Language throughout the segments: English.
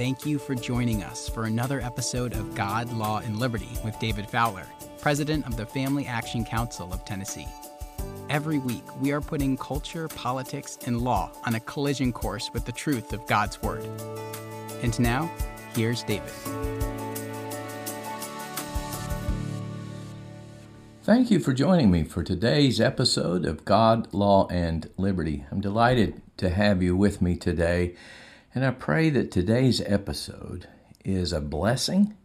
thank you for joining us for another episode of God, Law, and Liberty with David Fowler, President of the Family Action Council of Tennessee. Every week, we are putting culture, politics, and law on a collision course with the truth of God's Word. And now, here's David. Thank you for joining me for today's episode of God, Law, and Liberty. I'm delighted to have you with me today, and I pray that today's episode is a blessing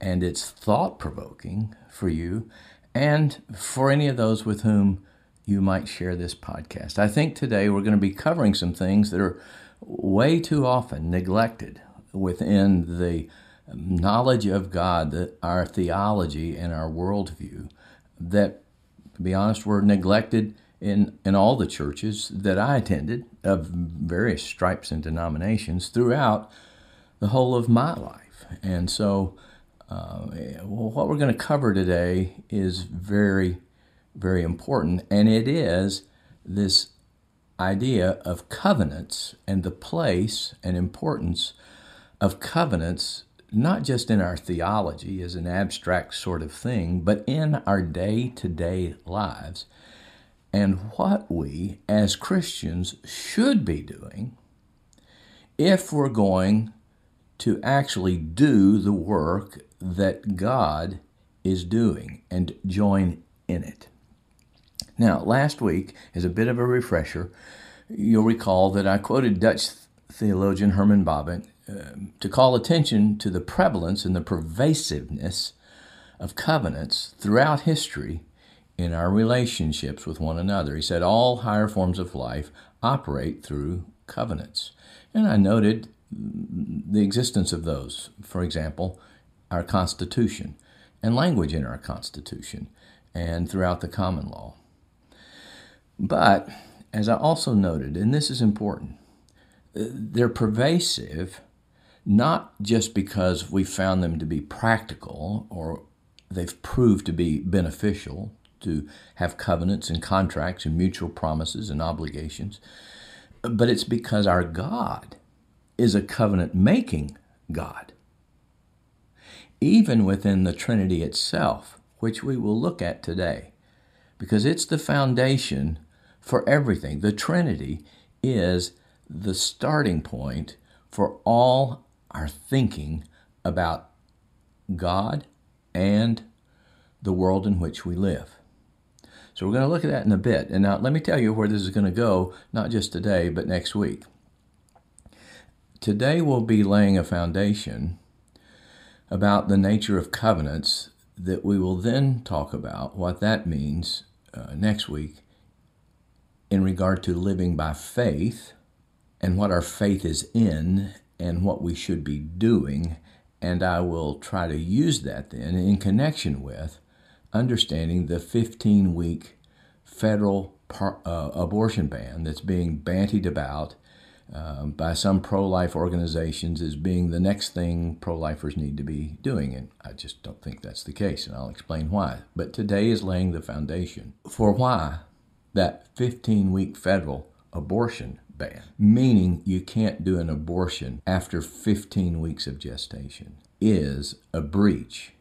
and it's thought-provoking for you and for any of those with whom you might share this podcast. I think today we're going to be covering some things that are way too often neglected within the knowledge of God, our theology, and our worldview that, to be honest, were neglected in all the churches that I attended of various stripes and denominations throughout the whole of my life. And so what we're going to cover today is very, very important, and it is this idea of covenants and the place and importance of covenants, not just in our theology as an abstract sort of thing, but in our day-to-day lives, and what we as Christians should be doing if we're going to actually do the work that God is doing and join in it. Now, last week, as a bit of a refresher, you'll recall that I quoted Dutch theologian Herman Bavinck to call attention to the prevalence and the pervasiveness of covenants throughout history in our relationships with one another. He said all higher forms of life operate through covenants. And I noted the existence of those, for example, our Constitution and language in our Constitution and throughout the common law. But, as I also noted, and this is important, they're pervasive not just because we found them to be practical or they've proved to be beneficial to have covenants and contracts and mutual promises and obligations, but it's because our God is a covenant-making God, even within the Trinity itself, which we will look at today, because it's the foundation for everything. The Trinity is the starting point for all our thinking about God and the world in which we live. So we're going to look at that in a bit. And now let me tell you where this is going to go, not just today, but next week. Today we'll be laying a foundation about the nature of covenants that we will then talk about what that means next week in regard to living by faith and what our faith is in and what we should be doing. And I will try to use that then in connection with understanding the 15-week federal abortion ban that's being bantied about by some pro-life organizations as being the next thing pro-lifers need to be doing. And I just don't think that's the case, and I'll explain why. But today is laying the foundation for why that 15-week federal abortion ban, meaning you can't do an abortion after 15 weeks of gestation, is a breach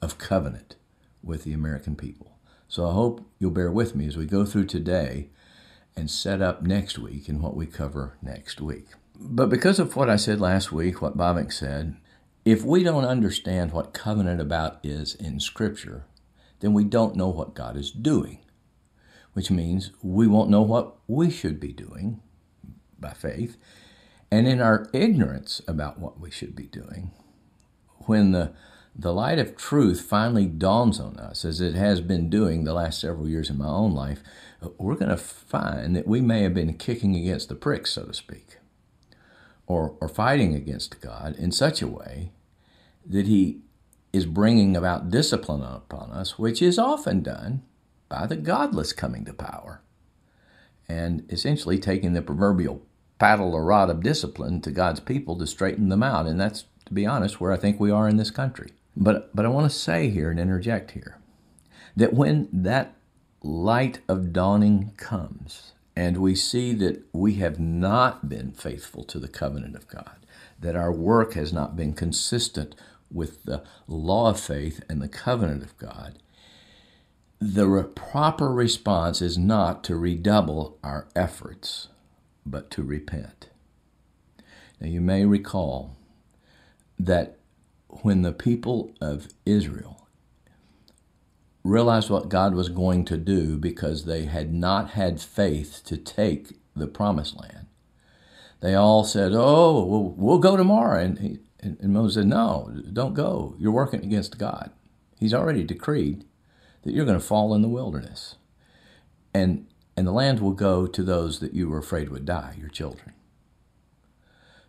of covenant with the American people. So I hope you'll bear with me as we go through today and set up next week and what we cover next week. But because of what I said last week, what Bavinck said, if we don't understand what covenant about is in Scripture, then we don't know what God is doing, which means we won't know what we should be doing by faith. And in our ignorance about what we should be doing, when the light of truth finally dawns on us, as it has been doing the last several years in my own life, we're going to find that we may have been kicking against the pricks, so to speak, or fighting against God in such a way that He is bringing about discipline upon us, which is often done by the godless coming to power and essentially taking the proverbial paddle or rod of discipline to God's people to straighten them out. And that's, to be honest, where I think we are in this country. But I want to say here and interject here that when that light of dawning comes And we see that we have not been faithful to the covenant of God, that our work has not been consistent with the law of faith and the covenant of God. The proper response is not to redouble our efforts, but to repent. Now, you may recall that when the people of Israel realized what God was going to do because they had not had faith to take the promised land, they all said, "Oh, we'll go tomorrow." And Moses said, "No, don't go. You're working against God. He's already decreed that you're going to fall in the wilderness. And the land will go to those that you were afraid would die, your children."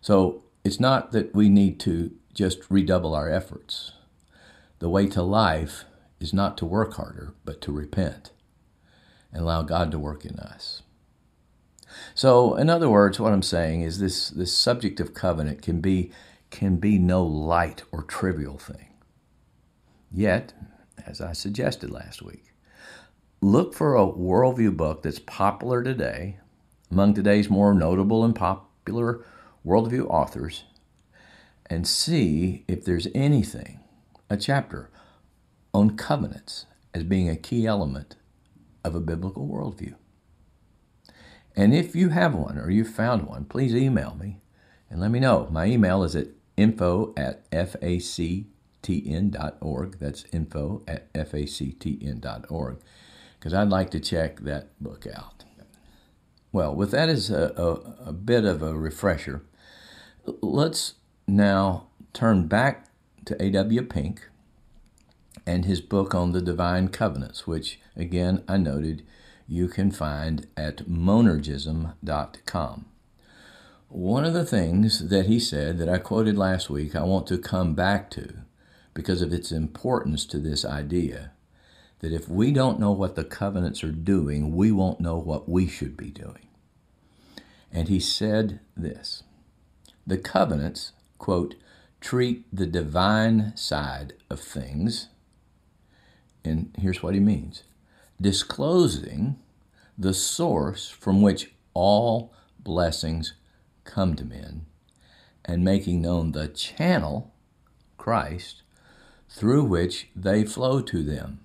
So it's not that we need to just redouble our efforts. The way to life is not to work harder, but to repent and allow God to work in us. So, in other words, what I'm saying is this subject of covenant can be no light or trivial thing. Yet, as I suggested last week, look for a worldview book that's popular today, among today's more notable and popular worldview authors, and see if there's anything, a chapter on covenants as being a key element of a biblical worldview. And if you have one or you've found one, please email me and let me know. My email is at info@factn.org. That's info@factn.org, because I'd like to check that book out. Well, with that as a bit of a refresher, let's now turn back to A.W. Pink and his book on the divine covenants, which, again, I noted you can find at monergism.com. One of the things that he said that I quoted last week I want to come back to because of its importance to this idea that if we don't know what the covenants are doing, we won't know what we should be doing. And he said this: the covenants, quote, treat the divine side of things, and here's what he means, disclosing the source from which all blessings come to men and making known the channel, Christ, through which they flow to them.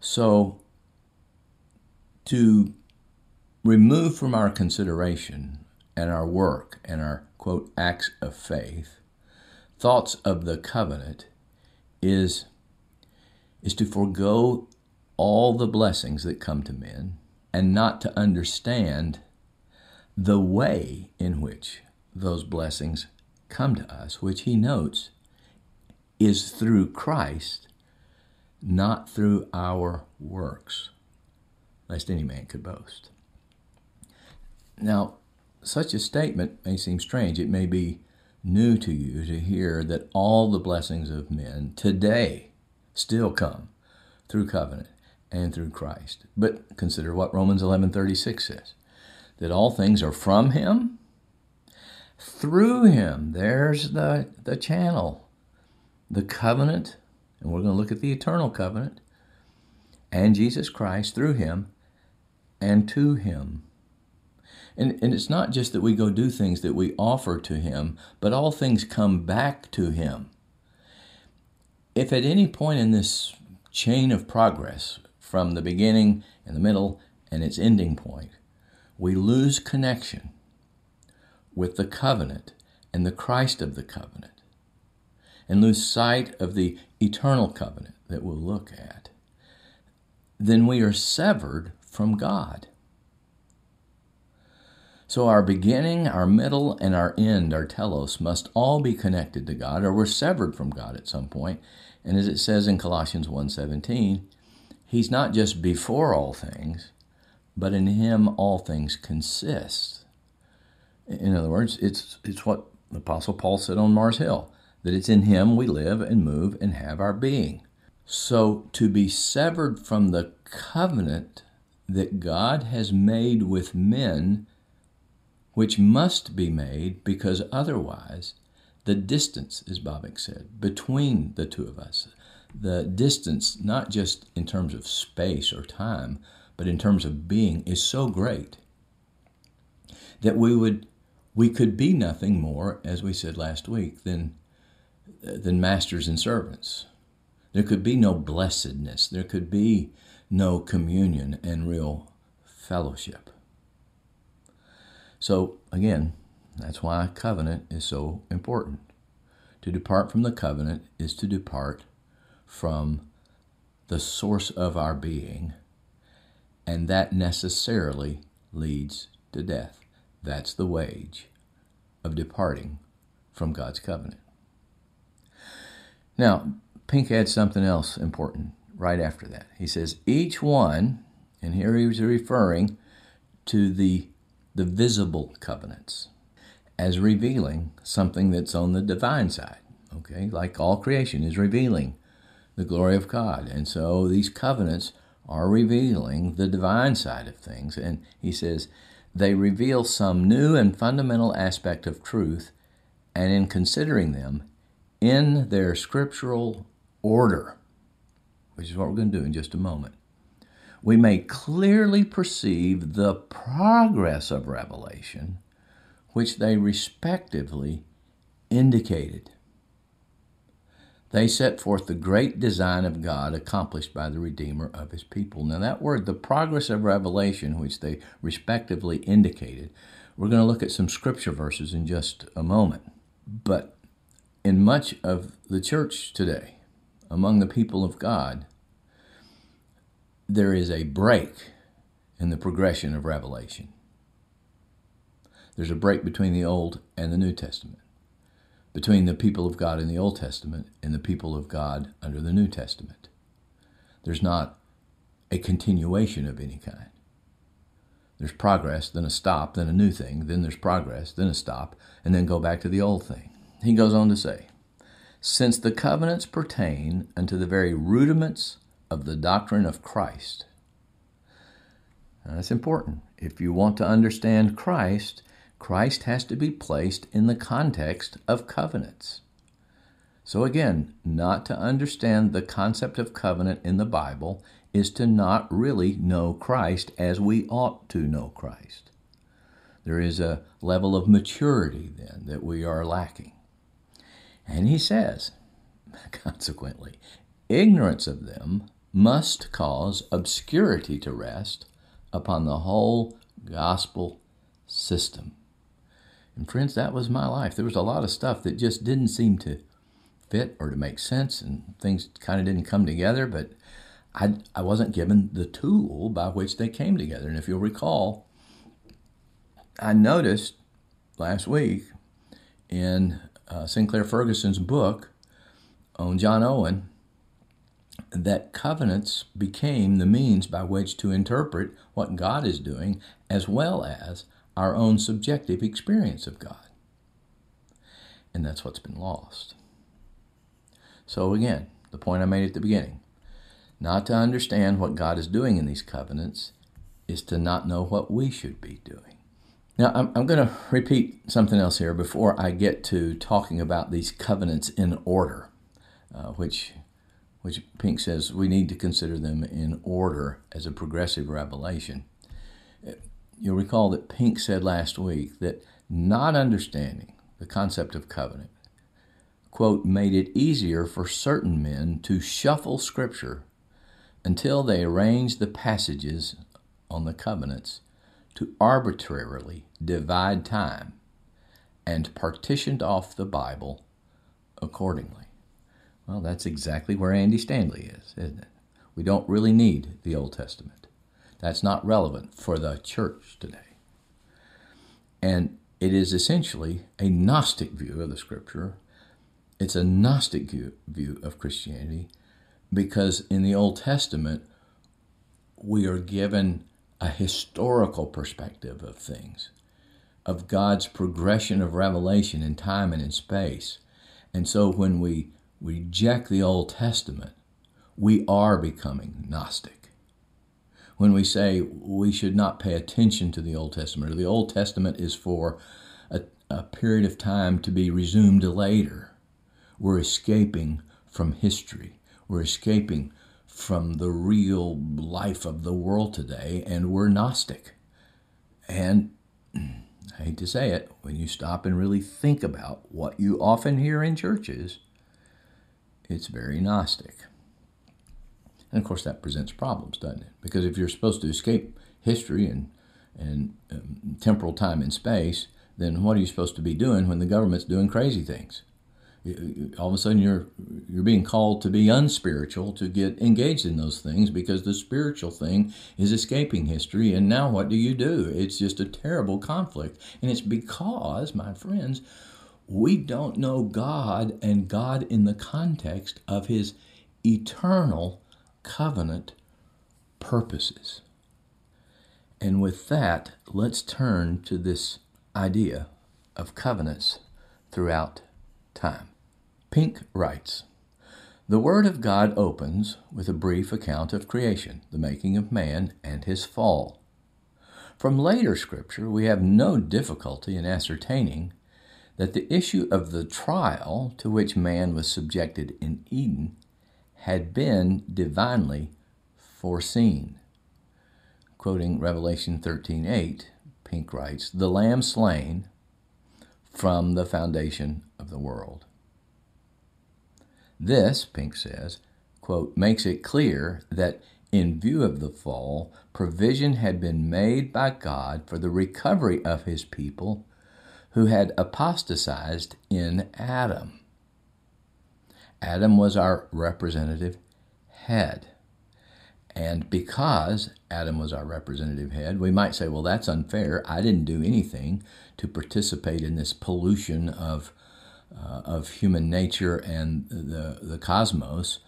So, to remove from our consideration and our work and our, quote, acts of faith, thoughts of the covenant is to forego all the blessings that come to men and not to understand the way in which those blessings come to us, which he notes is through Christ, not through our works, lest any man could boast. Now, such a statement may seem strange. It may be new to you to hear that all the blessings of men today still come through covenant and through Christ. But consider what Romans 11:36 says, that all things are from him, through him. There's the channel, the covenant, and we're going to look at the eternal covenant, and Jesus Christ, through him and to him. And it's not just that we go do things that we offer to him, but all things come back to him. If at any point in this chain of progress, from the beginning and the middle and its ending point, we lose connection with the covenant and the Christ of the covenant, and lose sight of the eternal covenant that we'll look at, then we are severed from God. So our beginning, our middle, and our end, our telos, must all be connected to God, or we're severed from God at some point. And as it says in Colossians 1:17, he's not just before all things, but in him all things consist. In other words, it's what the Apostle Paul said on Mars Hill, that it's in him we live and move and have our being. So to be severed from the covenant that God has made with men, which must be made, because otherwise the distance, as Bavinck said, between the two of us, the distance not just in terms of space or time, but in terms of being, is so great that we could be nothing more, as we said last week, than masters and servants. There could be no blessedness. There could be no communion and real fellowship. So, again, that's why covenant is so important. To depart from the covenant is to depart from the source of our being, and that necessarily leads to death. That's the wage of departing from God's covenant. Now, Pink adds something else important right after that. He says, each one, and here he was referring to the visible covenants, as revealing something that's on the divine side, okay? Like all creation is revealing the glory of God. And so these covenants are revealing the divine side of things. And he says, they reveal some new and fundamental aspect of truth, and in considering them in their scriptural order, which is what we're going to do in just a moment, we may clearly perceive the progress of revelation which they respectively indicated. They set forth the great design of God accomplished by the Redeemer of his people. Now that word, the progress of revelation, which they respectively indicated, we're going to look at some scripture verses in just a moment. But in much of the church today, among the people of God, there is a break in the progression of revelation. There's a break between the Old and the New Testament, between the people of God in the Old Testament and the people of God under the New Testament. There's not a continuation of any kind. There's progress, then a stop, then a new thing, then there's progress, then a stop, and then go back to the old thing. He goes on to say, since the covenants pertain unto the very rudiments of the doctrine of Christ. Now, that's important. If you want to understand Christ, Christ has to be placed in the context of covenants. So again, not to understand the concept of covenant in the Bible is to not really know Christ as we ought to know Christ. There is a level of maturity then that we are lacking. And he says, consequently, ignorance of them must cause obscurity to rest upon the whole gospel system. And friends, that was my life. There was a lot of stuff that just didn't seem to fit or to make sense, and things kind of didn't come together, but I wasn't given the tool by which they came together. And if you'll recall, I noticed last week in Sinclair Ferguson's book on John Owen that covenants became the means by which to interpret what God is doing as well as our own subjective experience of God. And that's what's been lost. So again, the point I made at the beginning, not to understand what God is doing in these covenants is to not know what we should be doing. Now, I'm going to repeat something else here before I get to talking about these covenants in order, which Pink says we need to consider them in order as a progressive revelation. You'll recall that Pink said last week that not understanding the concept of covenant, quote, made it easier for certain men to shuffle Scripture until they arranged the passages on the covenants to arbitrarily divide time and partitioned off the Bible accordingly. Well, that's exactly where Andy Stanley is, isn't it? We don't really need the Old Testament. That's not relevant for the church today. And it is essentially a Gnostic view of the Scripture. It's a Gnostic view of Christianity because in the Old Testament, we are given a historical perspective of things, of God's progression of revelation in time and in space. And so when we reject the Old Testament, we are becoming Gnostic. When we say we should not pay attention to the Old Testament, or the Old Testament is for a period of time to be resumed later, we're escaping from history. We're escaping from the real life of the world today, and we're Gnostic. And I hate to say it, when you stop and really think about what you often hear in churches, it's very Gnostic. And of course that presents problems, doesn't it? Because if you're supposed to escape history and temporal time and space, then what are you supposed to be doing when the government's doing crazy things? All of a sudden you're being called to be unspiritual, to get engaged in those things, because the spiritual thing is escaping history, and now what do you do? It's just a terrible conflict. And it's because, my friends, we don't know God and God in the context of his eternal covenant purposes. And with that, let's turn to this idea of covenants throughout time. Pink writes, "The Word of God opens with a brief account of creation, the making of man, and his fall. From later Scripture, we have no difficulty in ascertaining that the issue of the trial to which man was subjected in Eden had been divinely foreseen." Quoting Revelation 13:8, Pink writes, "The Lamb slain from the foundation of the world." This, Pink says, quote, "makes it clear that in view of the fall, provision had been made by God for the recovery of his people who had apostatized in Adam. Adam was our representative head. And because Adam was our representative head, we might say, well, that's unfair. I didn't do anything to participate in this pollution of human nature and the cosmos.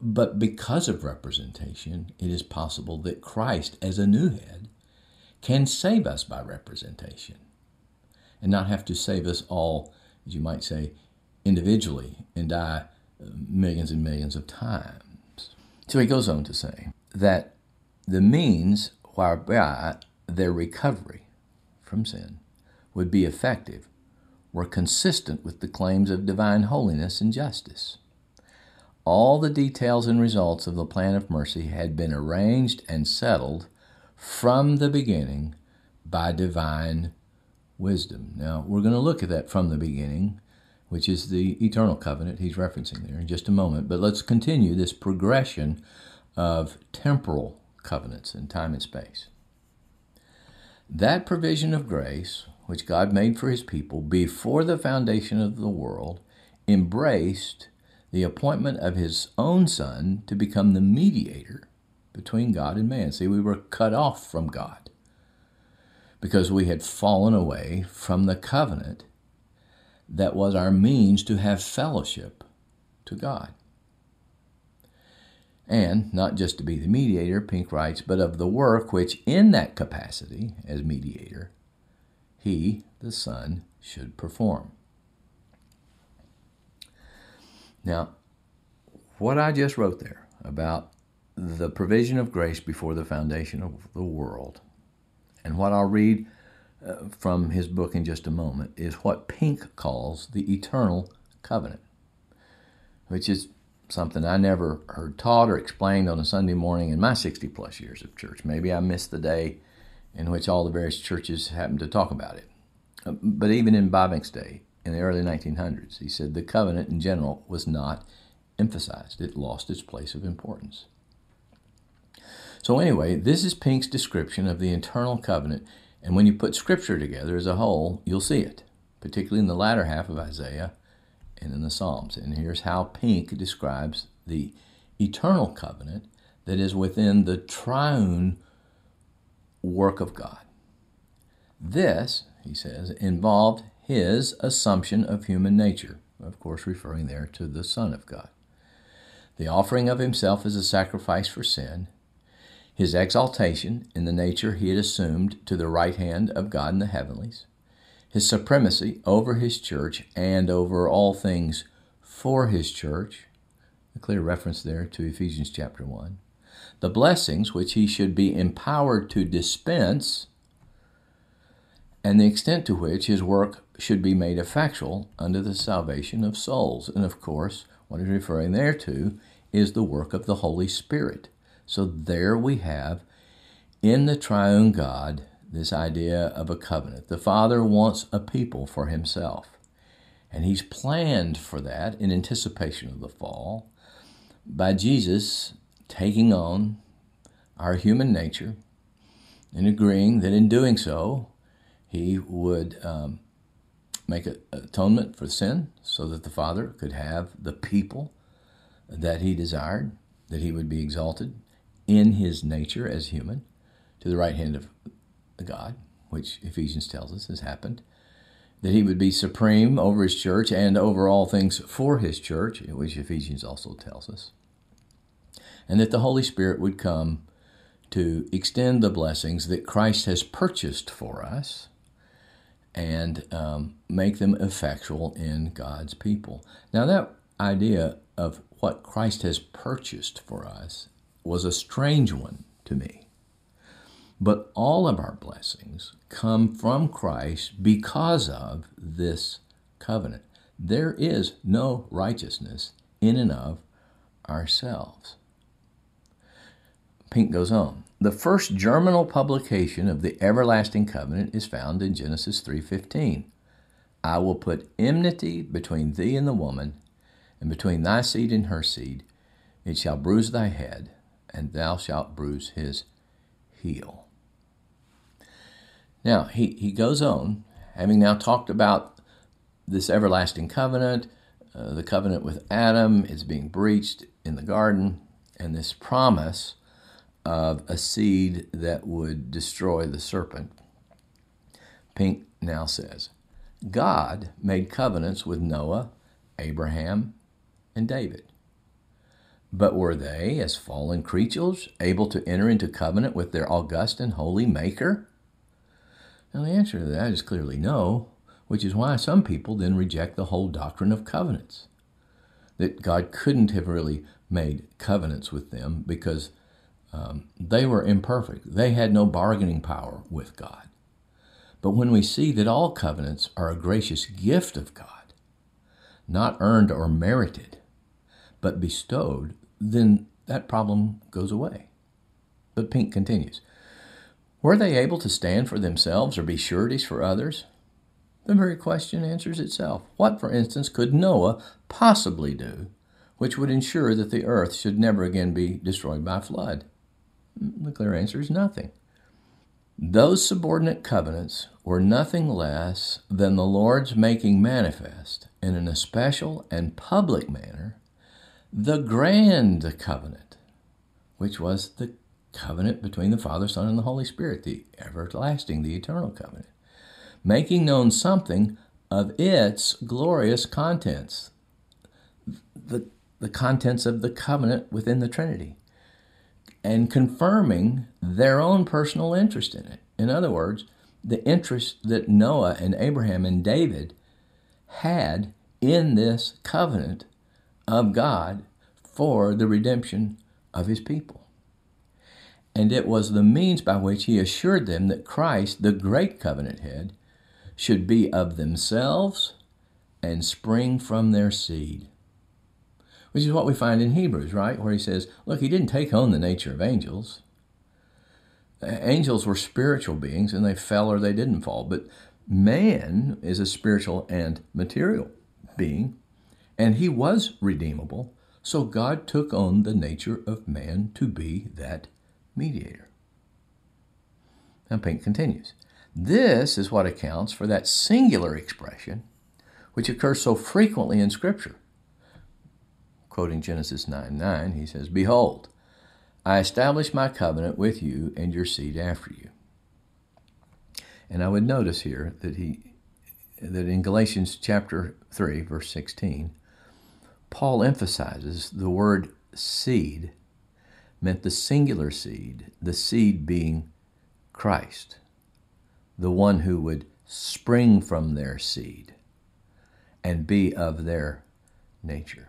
But because of representation, it is possible that Christ, as a new head, can save us by representation and not have to save us all, as you might say, individually and die millions and millions of times." So he goes on to say that the means whereby their recovery from sin would be effective were consistent with the claims of divine holiness and justice. All the details and results of the plan of mercy had been arranged and settled from the beginning by divine wisdom. Now, we're going to look at that "from the beginning," which is the eternal covenant he's referencing there in just a moment. But let's continue this progression of temporal covenants in time and space. "That provision of grace, which God made for his people before the foundation of the world, embraced the appointment of his own Son to become the mediator between God and man." See, we were cut off from God because we had fallen away from the covenant that was our means to have fellowship to God. "And not just to be the mediator," Pink writes, "but of the work which in that capacity as mediator, he, the Son, should perform." Now, what I just wrote there about the provision of grace before the foundation of the world, and what I'll read from his book in just a moment, is what Pink calls the eternal covenant, which is something I never heard taught or explained on a Sunday morning in my 60-plus years of church. Maybe I missed the day in which all the various churches happened to talk about it. But even in Bavinck's day, in the early 1900s, he said the covenant in general was not emphasized. It lost its place of importance. So anyway, this is Pink's description of the eternal covenant. And when you put Scripture together as a whole, you'll see it, particularly in the latter half of Isaiah and in the Psalms. And here's how Pink describes the eternal covenant that is within the triune work of God. "This," he says, "involved his assumption of human nature," of course referring there to the Son of God, "the offering of himself as a sacrifice for sin, his exaltation in the nature he had assumed to the right hand of God in the heavenlies, his supremacy over his church and over all things for his church," a clear reference there to Ephesians chapter 1, "the blessings which he should be empowered to dispense, and the extent to which his work should be made effectual unto the salvation of souls." And of course, what he's referring there to is the work of the Holy Spirit. So there we have, in the triune God, this idea of a covenant. The Father wants a people for himself, and he's planned for that in anticipation of the fall by Jesus taking on our human nature and agreeing that in doing so, he would make atonement for sin so that the Father could have the people that he desired, that he would be exalted in his nature as human to the right hand of God, which Ephesians tells us has happened, that he would be supreme over his church and over all things for his church, which Ephesians also tells us, and that the Holy Spirit would come to extend the blessings that Christ has purchased for us and make them effectual in God's people. Now, that idea of what Christ has purchased for us was a strange one to me. But all of our blessings come from Christ because of this covenant. There is no righteousness in and of ourselves. Pink goes on. The first germinal publication of the everlasting covenant is found in Genesis 3:15. I will put enmity between thee and the woman, and between thy seed and her seed. It shall bruise thy head, and thou shalt bruise his heel. Now, he goes on, having now talked about this everlasting covenant, the covenant with Adam is being breached in the garden, and this promise of a seed that would destroy the serpent. Pink now says, God made covenants with Noah, Abraham, and David. But were they, as fallen creatures, able to enter into covenant with their august and holy Maker? Now, the answer to that is clearly no, which is why some people then reject the whole doctrine of covenants, that God couldn't have really made covenants with them because they were imperfect. They had no bargaining power with God. But when we see that all covenants are a gracious gift of God, not earned or merited, but bestowed, then that problem goes away. But Pink continues. Were they able to stand for themselves or be sureties for others? The very question answers itself. What, for instance, could Noah possibly do which would ensure that the earth should never again be destroyed by flood? The clear answer is nothing. Those subordinate covenants were nothing less than the Lord's making manifest in an especial and public manner the grand covenant, which was the covenant between the Father, Son, and the Holy Spirit, the everlasting, the eternal covenant, making known something of its glorious contents, the contents of the covenant within the Trinity, and confirming their own personal interest in it. In other words, the interest that Noah and Abraham and David had in this covenant of God for the redemption of his people. And it was the means by which he assured them that Christ, the great covenant head, should be of themselves and spring from their seed. Which is what we find in Hebrews, right? Where he says, look, he didn't take on the nature of angels. Angels were spiritual beings, and they fell or they didn't fall. But man is a spiritual and material being, and he was redeemable. So God took on the nature of man to be that mediator. Now Pink continues. This is what accounts for that singular expression which occurs so frequently in Scripture. Quoting Genesis 9:9, he says, Behold, I establish my covenant with you and your seed after you. And I would notice here that in Galatians chapter 3, verse 16, Paul emphasizes the word seed meant the singular seed, the seed being Christ, the one who would spring from their seed and be of their nature.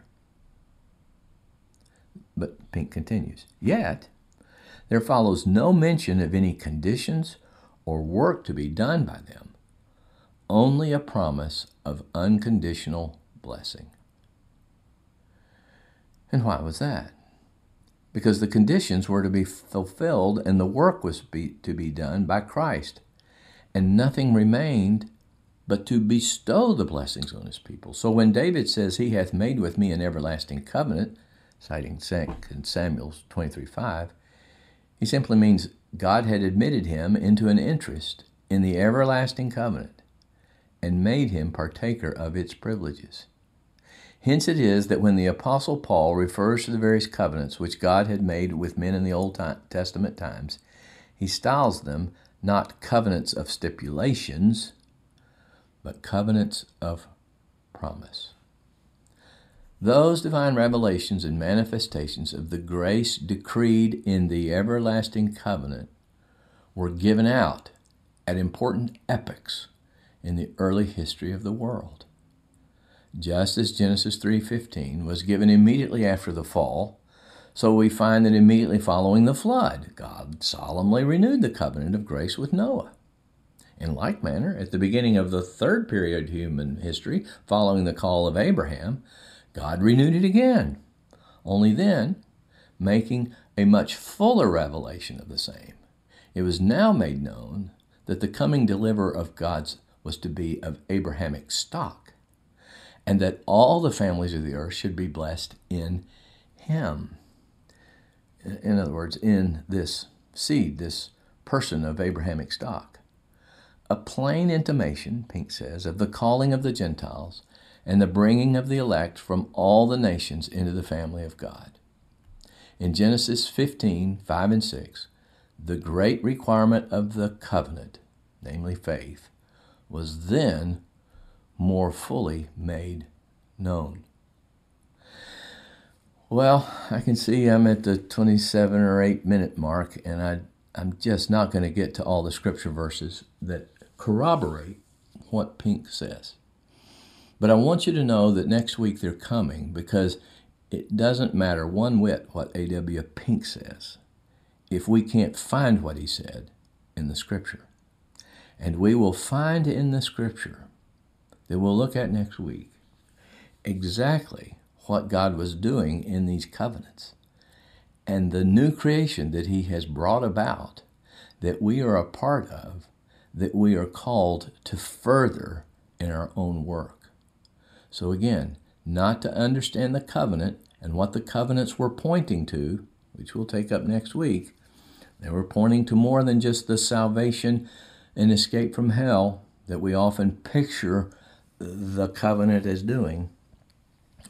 But Pink continues, Yet there follows no mention of any conditions or work to be done by them, only a promise of unconditional blessing. And why was that? Because the conditions were to be fulfilled and the work was to be done by Christ. And nothing remained but to bestow the blessings on his people. So when David says, "He hath made with me an everlasting covenant," citing 2 Samuel 23:5, he simply means God had admitted him into an interest in the everlasting covenant and made him partaker of its privileges. Hence it is that when the Apostle Paul refers to the various covenants which God had made with men in the Old Testament times, he styles them not covenants of stipulations, but covenants of promise. Those divine revelations and manifestations of the grace decreed in the everlasting covenant were given out at important epochs in the early history of the world. Just as Genesis 3:15 was given immediately after the fall, so we find that immediately following the flood, God solemnly renewed the covenant of grace with Noah. In like manner, at the beginning of the third period of human history, following the call of Abraham, God renewed it again, only then making a much fuller revelation of the same. It was now made known that the coming deliverer of God's was to be of Abrahamic stock, and that all the families of the earth should be blessed in him. In other words, in this seed, this person of Abrahamic stock. A plain intimation, Pink says, of the calling of the Gentiles and the bringing of the elect from all the nations into the family of God. In Genesis 15:5 and 6, the great requirement of the covenant, namely faith, was then more fully made known. Well, I can see I'm at the 27 or 8 minute mark, and I'm just not going to get to all the scripture verses that corroborate what Pink says. But I want you to know that next week they're coming, because it doesn't matter one whit what A.W. Pink says if we can't find what he said in the scripture. And we will find in the scripture that we'll look at next week exactly what God was doing in these covenants and the new creation that he has brought about, that we are a part of, that we are called to further in our own work. So again, not to understand the covenant and what the covenants were pointing to, which we'll take up next week, they were pointing to more than just the salvation and escape from hell that we often picture the covenant as doing.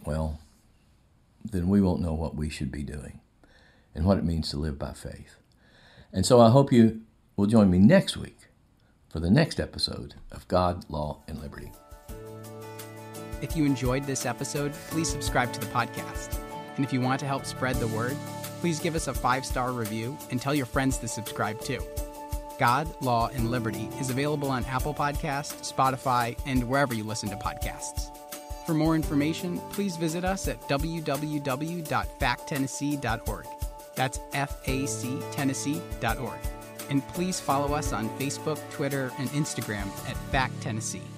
Well, then we won't know what we should be doing and what it means to live by faith. And so I hope you will join me next week for the next episode of God, Law, and Liberty. If you enjoyed this episode, please subscribe to the podcast. And if you want to help spread the word, please give us a 5-star review and tell your friends to subscribe too. God, Law, and Liberty is available on Apple Podcasts, Spotify, and wherever you listen to podcasts. For more information, please visit us at www.factennessee.org. That's factennessee.org. And please follow us on Facebook, Twitter, and Instagram at Fact Tennessee.